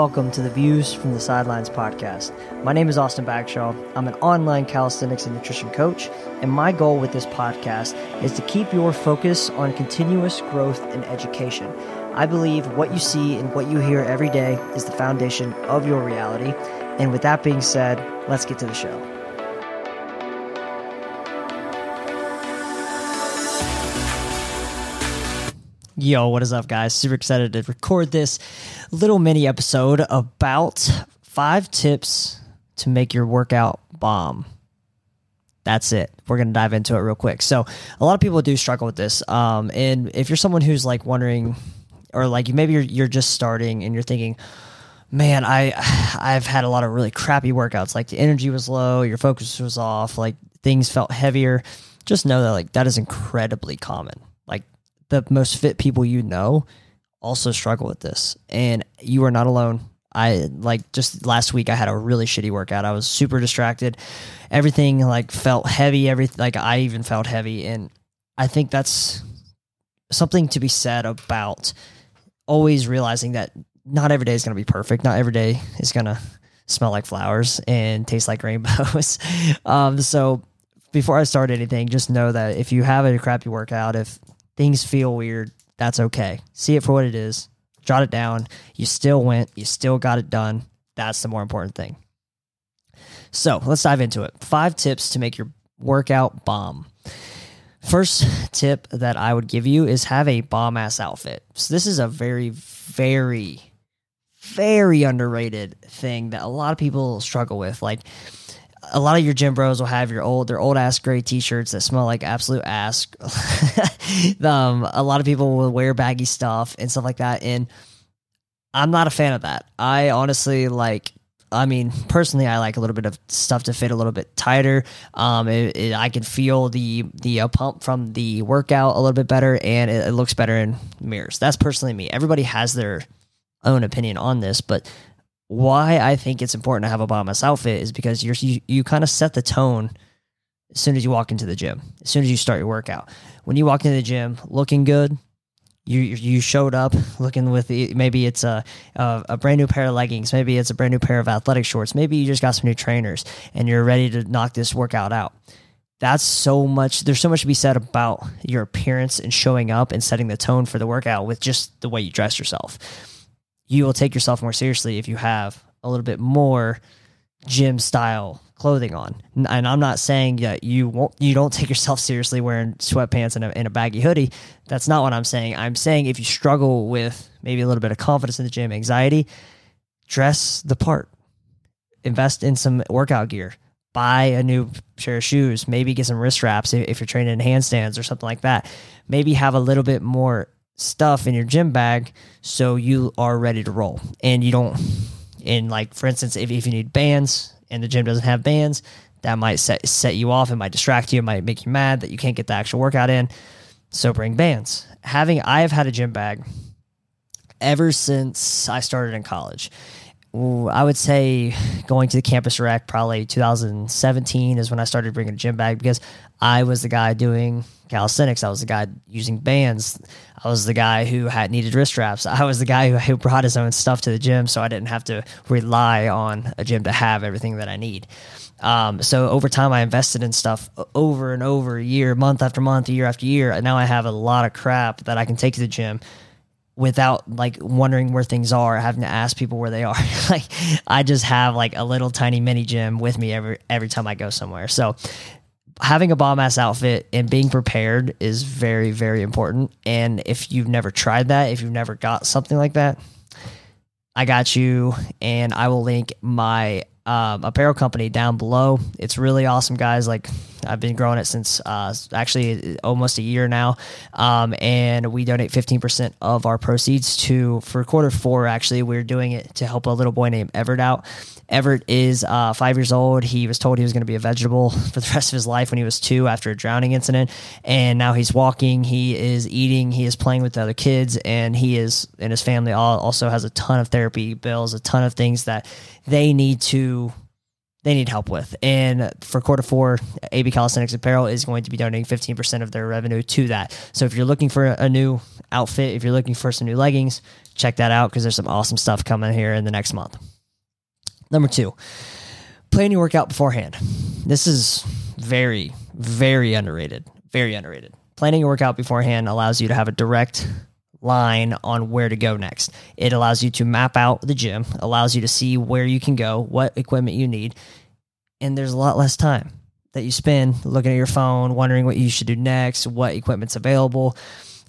welcome to the Views from the Sidelines podcast. My name is Austin Bagshaw. I'm an online calisthenics and nutrition coach, and my goal with this podcast is to keep your focus on continuous growth and education. I believe what you see and what you hear every day is the foundation of your reality. And with that being said, let's get to the show. Yo, what is up, guys? Super excited to record this little mini episode about 5 tips to make your workout bomb. That's it. We're going to dive into it real quick. So a lot of people do struggle with this. And if you're someone who's like wondering, or like maybe you're just starting and you're thinking, man, I've had a lot of really crappy workouts. Like the energy was low, your focus was off, like things felt heavier. Just know that like that is incredibly common. Like the most fit people you know also struggle with this, and you are not alone. I like just last week I had a really shitty workout. I was super distracted. Everything like felt heavy. I even felt heavy. And I think that's something to be said about always realizing that not every day is going to be perfect. Not every day is going to smell like flowers and taste like rainbows. So before I start anything, just know that if you have a crappy workout, if things feel weird, that's okay. See it for what it is. Jot it down. You still went. You still got it done. That's the more important thing. So let's dive into it. 5 tips to make your workout bomb. First tip that I would give you is have a bomb-ass outfit. So this is a very, very, very underrated thing that a lot of people struggle with. Like a lot of your gym bros will have their old ass gray t-shirts that smell like absolute ass. A lot of people will wear baggy stuff and stuff like that. And I'm not a fan of that. I honestly personally, I like a little bit of stuff to fit a little bit tighter. I can feel the pump from the workout a little bit better, and it looks better in mirrors. That's personally me. Everybody has their own opinion on this, but why I think it's important to have a bomb-ass outfit is because you kind of set the tone as soon as you walk into the gym, as soon as you start your workout. When you walk into the gym looking good, you showed up looking with maybe it's a brand new pair of leggings, maybe it's a brand new pair of athletic shorts, maybe you just got some new trainers and you're ready to knock this workout out. There's so much to be said about your appearance and showing up and setting the tone for the workout with just the way you dress yourself. You will take yourself more seriously if you have a little bit more gym style clothing on. And I'm not saying that you don't take yourself seriously wearing sweatpants and a baggy hoodie. That's not what I'm saying. I'm saying if you struggle with maybe a little bit of confidence in the gym, anxiety, dress the part, invest in some workout gear, buy a new pair of shoes, maybe get some wrist wraps if you're training in handstands or something like that. Maybe have a little bit more stuff in your gym bag so you are ready to roll, and you don't, and like for instance if you need bands and the gym doesn't have bands, that might set you off. It might distract you. It might make you mad that you can't get the actual workout in. So bring bands. I've had a gym bag ever since I started in college. I would say going to the campus rec probably 2017 is when I started bringing a gym bag, because I was the guy doing calisthenics. I was the guy using bands. I was the guy who had needed wrist straps. I was the guy who brought his own stuff to the gym, so I didn't have to rely on a gym to have everything that I need. So over time, I invested in stuff over and over, year, month after month, year after year, and now I have a lot of crap that I can take to the gym without like wondering where things are, having to ask people where they are. Like I just have like a little tiny mini gym with me every time I go somewhere. So having a bomb ass outfit and being prepared is very, very important. And if you've never tried that, if you've never got something like that, I got you. And I will link my apparel company down below. It's really awesome, guys. Like I've been growing it since actually almost a year now, and we donate 15% of our proceeds for quarter 4. Actually, we're doing it to help a little boy named Everett out. Everett is 5 years old. He was told he was going to be a vegetable for the rest of his life when he was 2 after a drowning incident, and now he's walking, he is eating, he is playing with the other kids, and he is and his family also has a ton of therapy bills, a ton of things that they need to they need help with. And for quarter four, AB Calisthenics Apparel is going to be donating 15% of their revenue to that. So if you're looking for a new outfit, if you're looking for some new leggings, check that out because there's some awesome stuff coming here in the next month. Number two, plan your workout beforehand. This is very, very underrated. Very underrated. Planning your workout beforehand allows you to have a direct line on where to go next. It allows you to map out the gym, allows you to see where you can go, what equipment you need, and there's a lot less time that you spend looking at your phone, wondering what you should do next, what equipment's available.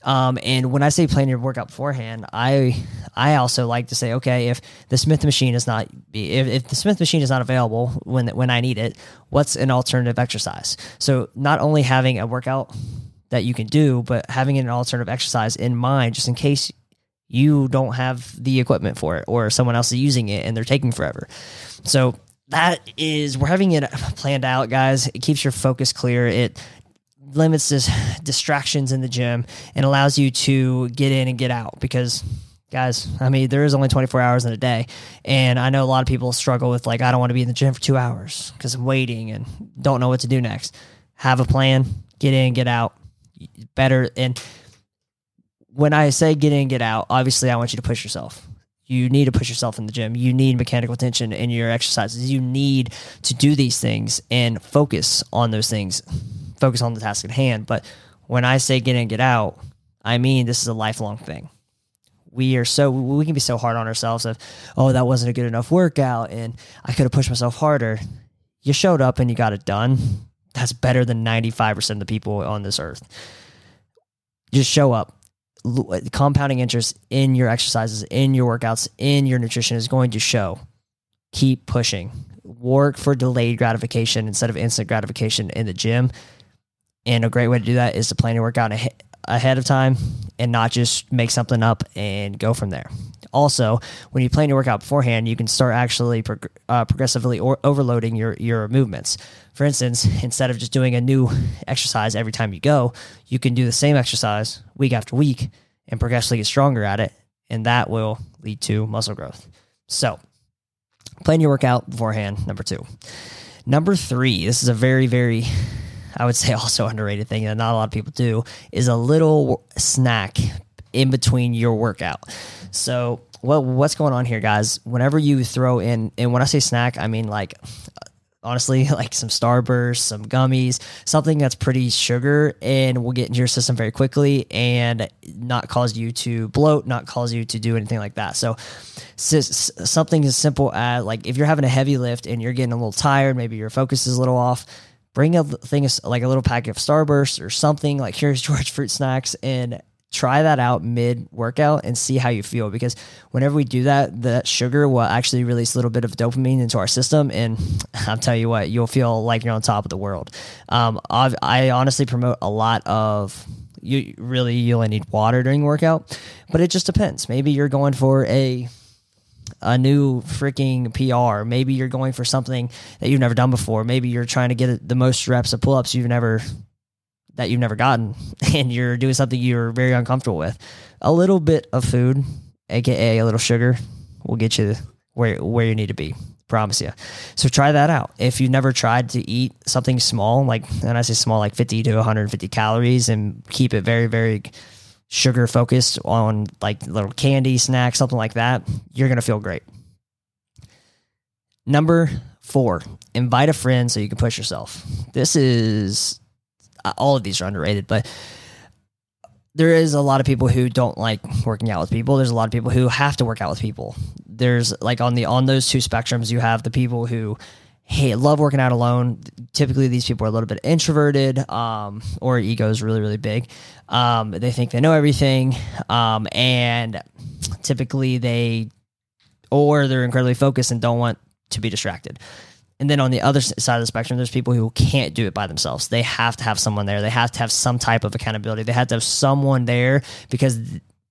And when I say plan your workout beforehand, I also like to say, okay, if the Smith machine is not, if the Smith machine is not available when I need it, what's an alternative exercise? So not only having a workout that you can do, but having an alternative exercise in mind, just in case you don't have the equipment for it or someone else is using it and they're taking forever. So that is, we're having it planned out, guys. It keeps your focus clear. It limits this distractions in the gym and allows you to get in and get out because, guys, I mean, there is only 24 hours in a day. And I know a lot of people struggle with like, I don't want to be in the gym for 2 hours because I'm waiting and don't know what to do next. Have a plan, get in, get out. Better. And when I say get in, get out, obviously I want you to push yourself. You need to push yourself in the gym. You need mechanical tension in your exercises. You need to do these things and focus on those things, focus on the task at hand. But when I say get in, get out, I mean, this is a lifelong thing. We can be so hard on ourselves of, oh, that wasn't a good enough workout and I could have pushed myself harder. You showed up and you got it done. That's better than 95% of the people on this earth. Just show up. Compounding interest in your exercises, in your workouts, in your nutrition is going to show. Keep pushing. Work for delayed gratification instead of instant gratification in the gym. And a great way to do that is to plan your workout ahead of time and not just make something up and go from there. Also, when you plan your workout beforehand, you can start actually progressively overloading your movements. For instance, instead of just doing a new exercise every time you go, you can do the same exercise week after week and progressively get stronger at it, and that will lead to muscle growth. So, plan your workout beforehand, number two. Number three, this is a very, very, I would say also underrated thing that not a lot of people do, is a little snack in between your workout. So what's going on here, guys? Whenever you throw in, and when I say snack, I mean like, honestly, like some Starburst, some gummies, something that's pretty sugar and will get into your system very quickly and not cause you to bloat, not cause you to do anything like that. So something as simple as like if you're having a heavy lift and you're getting a little tired, maybe your focus is a little off, bring a thing like a little packet of Starburst or something like here's George Fruit Snacks and try that out mid-workout and see how you feel because whenever we do that, the sugar will actually release a little bit of dopamine into our system, and I'll tell you what, you'll feel like you're on top of the world. I honestly promote a lot of you only need water during workout, but it just depends. Maybe you're going for a new freaking PR. Maybe you're going for something that you've never done before. Maybe you're trying to get the most reps of pull-ups you've never gotten and you're doing something you're very uncomfortable with. A little bit of food, aka a little sugar, will get you where you need to be. Promise you. So try that out. If you've never tried to eat something small, like, and I say small, like 50 to 150 calories and keep it very, very sugar focused on like little candy, snacks, something like that, you're going to feel great. Number four, invite a friend so you can push yourself. This is... all of these are underrated, but there is a lot of people who don't like working out with people. There's a lot of people who have to work out with people. There's like on those two spectrums, you have the people who love working out alone. Typically, these people are a little bit introverted, or ego is really, really big. They think they know everything, and typically they're incredibly focused and don't want to be distracted. And then on the other side of the spectrum, there's people who can't do it by themselves. They have to have someone there. They have to have some type of accountability. They have to have someone there because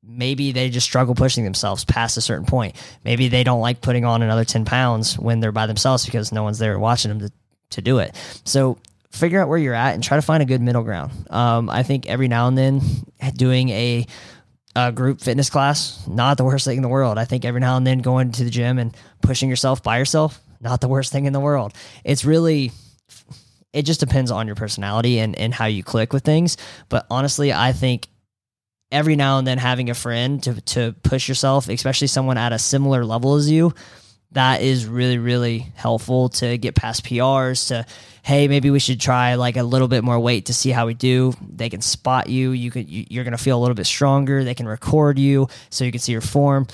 maybe they just struggle pushing themselves past a certain point. Maybe they don't like putting on another 10 pounds when they're by themselves because no one's there watching them to do it. So figure out where you're at and try to find a good middle ground. I think every now and then doing a group fitness class, not the worst thing in the world. I think every now and then going to the gym and pushing yourself by yourself not the worst thing in the world. It's really, it just depends on your personality and how you click with things. But honestly, I think every now and then having a friend to push yourself, especially someone at a similar level as you, that is really, really helpful to get past PRs, to, hey, maybe we should try like a little bit more weight to see how we do. They can spot you. You're going to feel a little bit stronger. They can record you so you can see your form.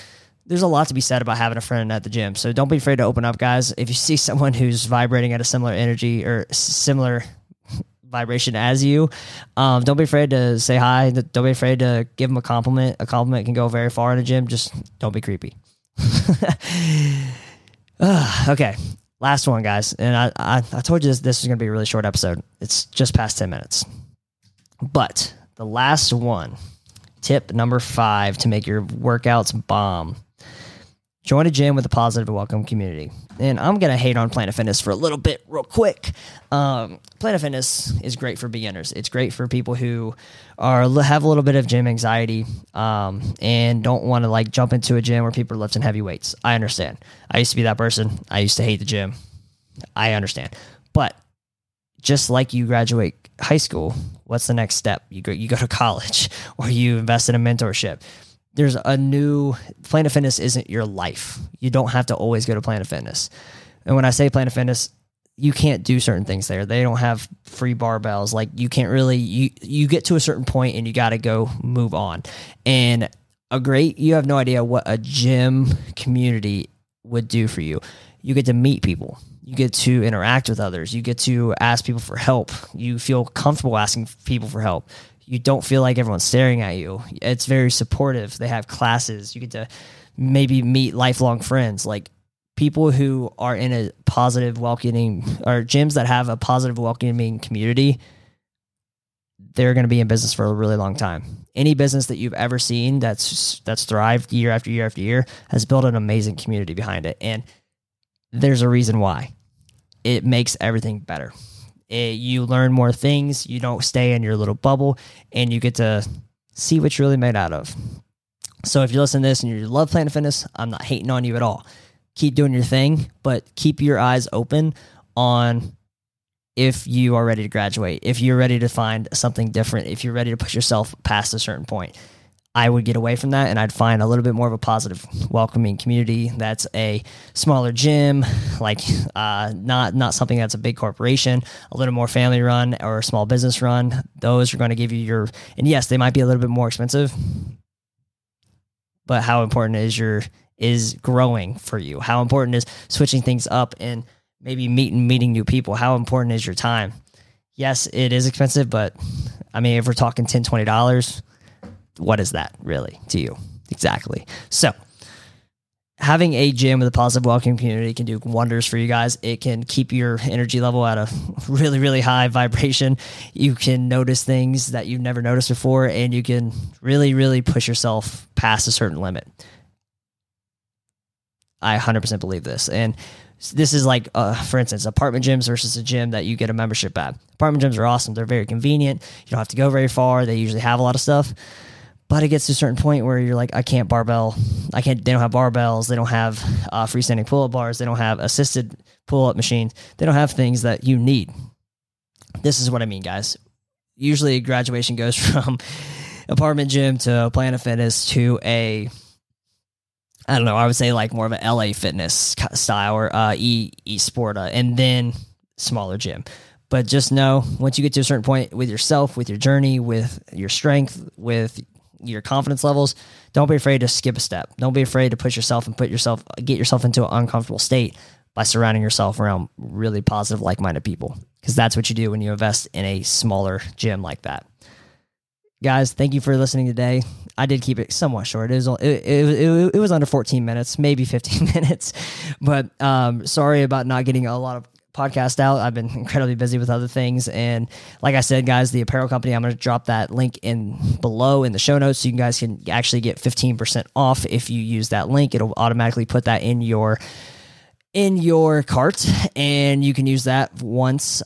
There's a lot to be said about having a friend at the gym. So don't be afraid to open up, guys. If you see someone who's vibrating at a similar energy or similar vibration as you, don't be afraid to say hi. Don't be afraid to give them a compliment. A compliment can go very far in a gym. Just don't be creepy. Okay, last one, guys. And I told you this is going to be a really short episode. It's just past 10 minutes. But the last one, tip number 5 to make your workouts bomb. Join a gym with a positive and welcome community. And I'm going to hate on Planet Fitness for a little bit real quick. Planet Fitness is great for beginners. It's great for people who have a little bit of gym anxiety and don't want to like jump into a gym where people are lifting heavy weights. I understand. I used to be that person. I used to hate the gym. I understand. But just like you graduate high school, what's the next step? You go to college or you invest in a mentorship. There's a new, Planet Fitness isn't your life. You don't have to always go to Planet Fitness. And when I say Planet Fitness, you can't do certain things there. They don't have free barbells. Like you can't really, you get to a certain point and you got to go move on. And you have no idea what a gym community would do for you. You get to meet people. You get to interact with others. You get to ask people for help. You feel comfortable asking people for help. You don't feel like everyone's staring at you. It's very supportive. They have classes. You get to maybe meet lifelong friends, like people who are in a positive, welcoming, or gyms that have a positive, welcoming community. They're going to be in business for a really long time. Any business that you've ever seen that's thrived year after year after year has built an amazing community behind it. And there's a reason why. It makes everything better. You learn more things. You don't stay in your little bubble, and you get to see what you're really made out of. So if you listen to this and you love Planet Fitness, I'm not hating on you at all. Keep doing your thing, but keep your eyes open on if you are ready to graduate, if you're ready to find something different, if you're ready to push yourself past a certain point. I would get away from that, and I'd find a little bit more of a positive, welcoming community that's a smaller gym, like not something that's a big corporation, a little more family run or small business run. Those are going to give you your, and yes, they might be a little bit more expensive, but how important is growing for you? How important is switching things up and maybe meeting new people? How important is your time? Yes, it is expensive, but I mean, if we're talking $10, $20, what is that really to you? Exactly. So having a gym with a positive welcoming community can do wonders for you guys. It can keep your energy level at a really, really high vibration. You can notice things that you've never noticed before, and you can really, really push yourself past a certain limit. I 100% believe this. And this is like, for instance, apartment gyms versus a gym that you get a membership at. Apartment gyms are awesome. They're very convenient. You don't have to go very far. They usually have a lot of stuff. But it gets to a certain point where you're like, they don't have barbells. They don't have freestanding pull-up bars. They don't have assisted pull-up machines. They don't have things that you need. This is what I mean, guys. Usually graduation goes from apartment gym to Planet Fitness to I would say like more of an LA Fitness style or eSporta, and then smaller gym. But just know, once you get to a certain point with yourself, with your journey, with your strength, with your confidence levels, don't be afraid to skip a step. Don't be afraid to push yourself and get yourself into an uncomfortable state by surrounding yourself around really positive, like-minded people, because that's what you do when you invest in a smaller gym like that. Guys, thank you for listening today. I did keep it somewhat short. It was under 14 minutes, maybe 15 minutes, but sorry about not getting a lot of podcast out. I've been incredibly busy with other things, and like I said, guys, the apparel company, I'm going to drop that link in below in the show notes so you guys can actually get 15% off if you use that link. It'll automatically put that in your cart, and you can use that once.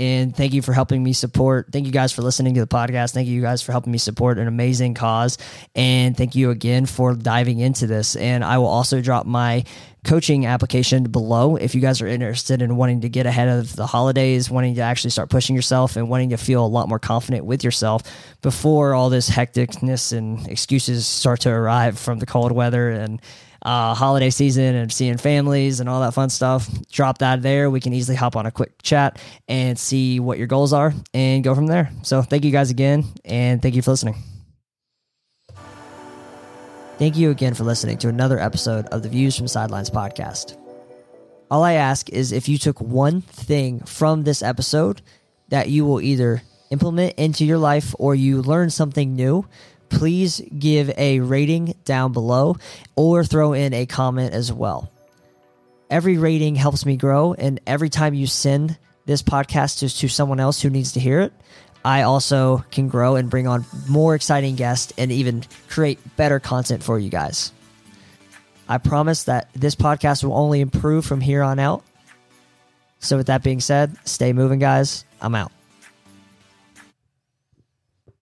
And thank you for helping me support. Thank you guys for listening to the podcast. Thank you guys for helping me support an amazing cause. And thank you again for diving into this. And I will also drop my coaching application below if you guys are interested in wanting to get ahead of the holidays, wanting to actually start pushing yourself and wanting to feel a lot more confident with yourself before all this hecticness and excuses start to arrive from the cold weather and holiday season and seeing families and all that fun stuff. Drop that there. We can easily hop on a quick chat and see what your goals are and go from there. So thank you guys again, and thank you for listening. Thank you again for listening to another episode of the Views from Sidelines podcast. All I ask is if you took one thing from this episode that you will either implement into your life or you learn something new, please give a rating down below or throw in a comment as well. Every rating helps me grow, and every time you send this podcast to someone else who needs to hear it, I also can grow and bring on more exciting guests and even create better content for you guys. I promise that this podcast will only improve from here on out. So with that being said, stay moving, guys. I'm out.